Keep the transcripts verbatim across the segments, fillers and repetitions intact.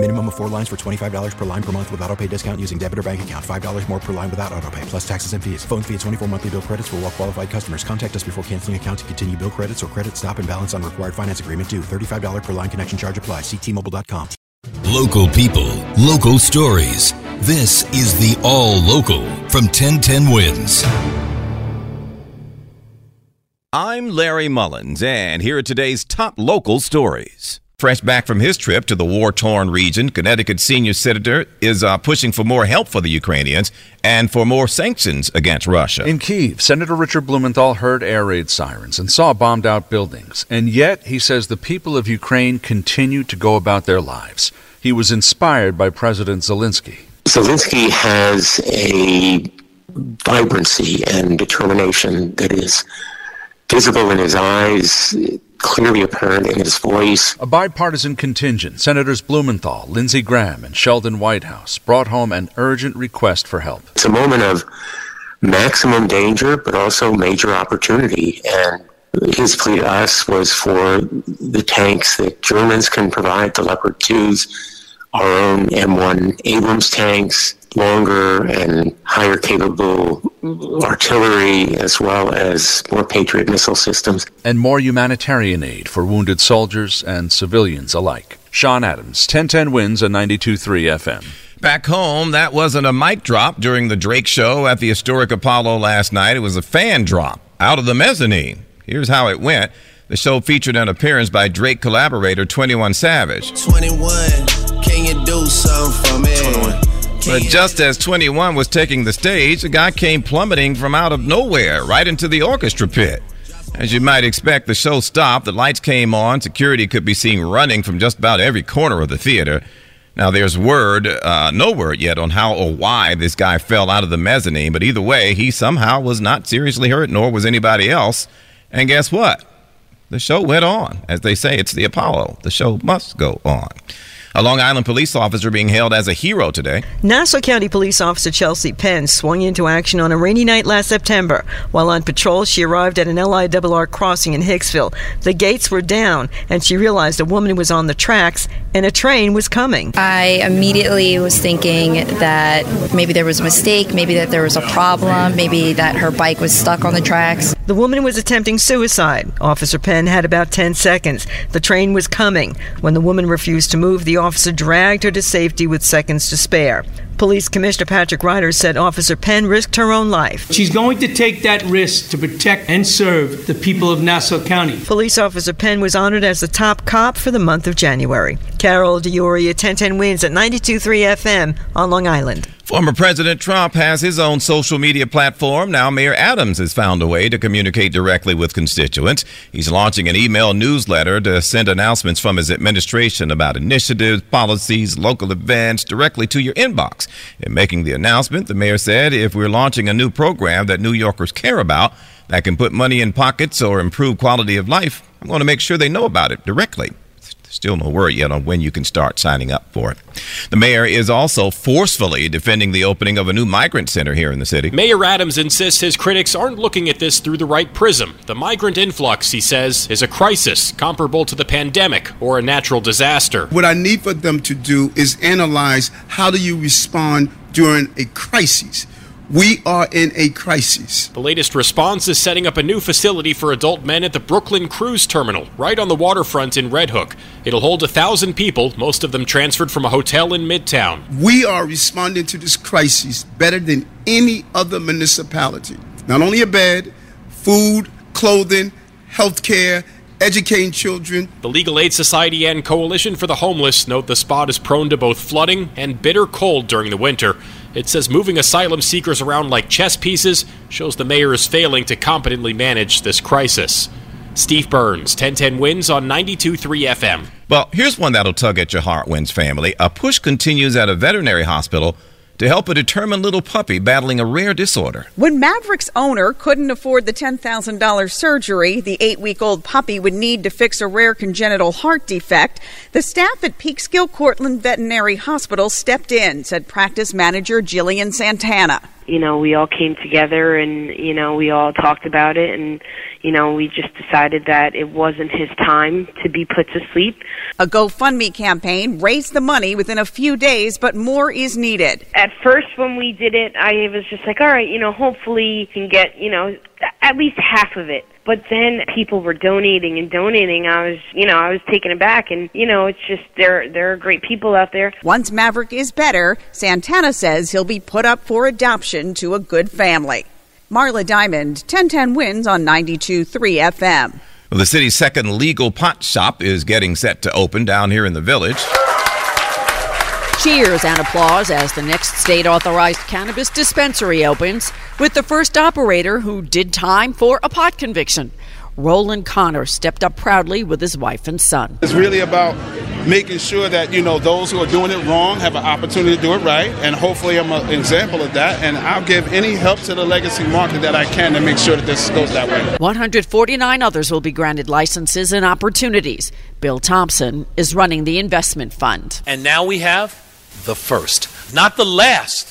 Minimum of four lines for twenty-five dollars per line per month with auto pay discount using debit or bank account. five dollars more per line without auto pay, plus taxes and fees. Phone fee at twenty-four monthly bill credits for well qualified customers. Contact us before canceling account to continue bill credits or credit stop and balance on required finance agreement due. thirty-five dollars per line connection charge applies. See T Mobile dot com. Local people, local stories. This is the All Local from ten ten Wins. I'm Larry Mullins, and here are today's top local stories. Fresh back from his trip to the war-torn region, Connecticut senior senator is uh, pushing for more help for the Ukrainians and for more sanctions against Russia. In Kyiv, Senator Richard Blumenthal heard air raid sirens and saw bombed-out buildings. And yet, he says the people of Ukraine continue to go about their lives. He was inspired by President Zelensky. Zelensky has a vibrancy and determination that is visible in his eyes, clearly apparent in his voice. A bipartisan contingent, Senators Blumenthal, Lindsey Graham, and Sheldon Whitehouse, brought home an urgent request for help. It's a moment of maximum danger, but also major opportunity. And his plea to us was for the tanks that Germans can provide, the Leopard twos, our own M one Abrams tanks, longer and higher capable artillery, as well as more Patriot missile systems. And more humanitarian aid for wounded soldiers and civilians alike. Sean Adams, ten ten Wins and ninety-two point three F M. Back home, that wasn't a mic drop during the Drake show at the historic Apollo last night. It was a fan drop out of the mezzanine. Here's how it went. The show featured an appearance by Drake collaborator twenty-one Savage. twenty-one, can you do something for me? twenty-one. But just as twenty-one was taking the stage, a guy came plummeting from out of nowhere right into the orchestra pit. As you might expect, the show stopped, the lights came on, security could be seen running from just about every corner of the theater. Now, there's word, uh, no word yet on how or why this guy fell out of the mezzanine, but either way, he somehow was not seriously hurt, nor was anybody else. And guess what? The show went on. As they say, it's the Apollo. The show must go on. A Long Island police officer being hailed as a hero today. Nassau County police officer Chelsea Penn swung into action on a rainy night last September. While on patrol, she arrived at an L I R R crossing in Hicksville. The gates were down, and she realized a woman was on the tracks and a train was coming. I immediately was thinking that maybe there was a mistake, maybe that there was a problem, maybe that her bike was stuck on the tracks. The woman was attempting suicide. Officer Penn had about ten seconds. The train was coming. When the woman refused to move, the officer dragged her to safety with seconds to spare. Police Commissioner Patrick Ryder said Officer Penn risked her own life. She's going to take that risk to protect and serve the people of Nassau County. Police Officer Penn was honored as the top cop for the month of January. Carol DiUria, ten ten Wins at ninety-two point three F M on Long Island. Former President Trump has his own social media platform. Now Mayor Adams has found a way to communicate directly with constituents. He's launching an email newsletter to send announcements from his administration about initiatives, policies, local events directly to your inbox. In making the announcement, the mayor said, if we're launching a new program that New Yorkers care about that can put money in pockets or improve quality of life, I'm going to make sure they know about it directly. Still no word yet on when you can start signing up for it. The mayor is also forcefully defending the opening of a new migrant center here in the city. Mayor Adams insists his critics aren't looking at this through the right prism. The migrant influx, he says, is a crisis comparable to the pandemic or a natural disaster. What I need for them to do is analyze how do you respond during a crisis. We are in a crisis. The latest response is setting up a new facility for adult men at the Brooklyn Cruise Terminal, right on the waterfront in Red Hook. It'll hold a thousand people, most of them transferred from a hotel in Midtown. We are responding to this crisis better than any other municipality. Not only a bed, food, clothing, health care, educating children. The Legal Aid Society and Coalition for the Homeless note the spot is prone to both flooding and bitter cold during the winter. It says moving asylum seekers around like chess pieces shows the mayor is failing to competently manage this crisis. Steve Burns, ten ten Wins on ninety-two point three F M. Well, here's one that'll tug at your heart, Wins family. A push continues at a veterinary hospital to help a determined little puppy battling a rare disorder. When Maverick's owner couldn't afford the ten thousand dollars surgery the eight-week-old puppy would need to fix a rare congenital heart defect, the staff at Peekskill Cortland Veterinary Hospital stepped in, said practice manager Jillian Santana. You know, we all came together and, you know, we all talked about it and, you know, we just decided that it wasn't his time to be put to sleep. A GoFundMe campaign raised the money within a few days, but more is needed. At first when we did it, I was just like, all right, you know, hopefully you can get, you know, at least half of it. But then people were donating and donating. I was, you know, I was taken aback. And, you know, it's just there, there are great people out there. Once Maverick is better, Santana says he'll be put up for adoption to a good family. Marla Diamond, ten ten Wins on ninety-two point three F M. Well, the city's second legal pot shop is getting set to open down here in the village. Cheers and applause as the next state-authorized cannabis dispensary opens with the first operator who did time for a pot conviction. Roland Connor stepped up proudly with his wife and son. It's really about making sure that, you know, those who are doing it wrong have an opportunity to do it right, and hopefully I'm an example of that, and I'll give any help to the legacy market that I can to make sure that this goes that way. one hundred forty-nine others will be granted licenses and opportunities. Bill Thompson is running the investment fund. And now we have the first, not the last,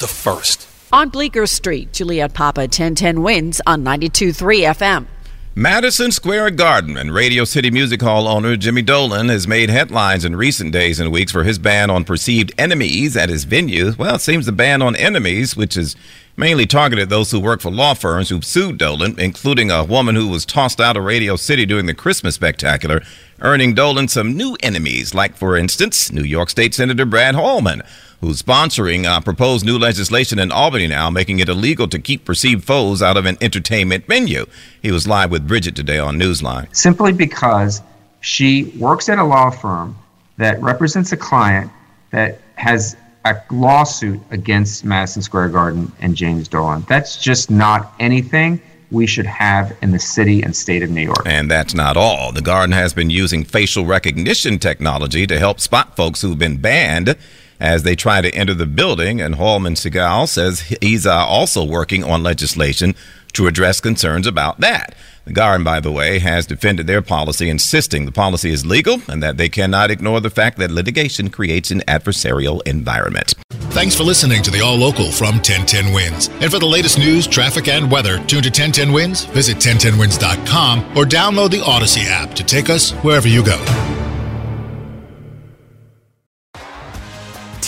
the first. On Bleecker Street, Juliet Papa, ten ten Wins on ninety-two point three F M. Madison Square Garden and Radio City Music Hall owner Jimmy Dolan has made headlines in recent days and weeks for his ban on perceived enemies at his venue. Well, it seems the ban on enemies, which is mainly targeted those who work for law firms who've sued Dolan, including a woman who was tossed out of Radio City during the Christmas spectacular, earning Dolan some new enemies, like, for instance, New York State Senator Brad Hallman, who's sponsoring uh, proposed new legislation in Albany now, making it illegal to keep perceived foes out of an entertainment venue. He was live with Bridget today on Newsline. Simply because she works at a law firm that represents a client that has a lawsuit against Madison Square Garden and James Dolan. That's just not anything we should have in the city and state of New York. And that's not all. The Garden has been using facial recognition technology to help spot folks who've been banned as they try to enter the building, and Hallman Segal says he's uh, also working on legislation to address concerns about that. The Garden, by the way, has defended their policy, insisting the policy is legal and that they cannot ignore the fact that litigation creates an adversarial environment. Thanks for listening to the All Local from ten ten Wins. And for the latest news, traffic, and weather, tune to ten ten Wins, visit ten ten wins dot com, or download the Odyssey app to take us wherever you go.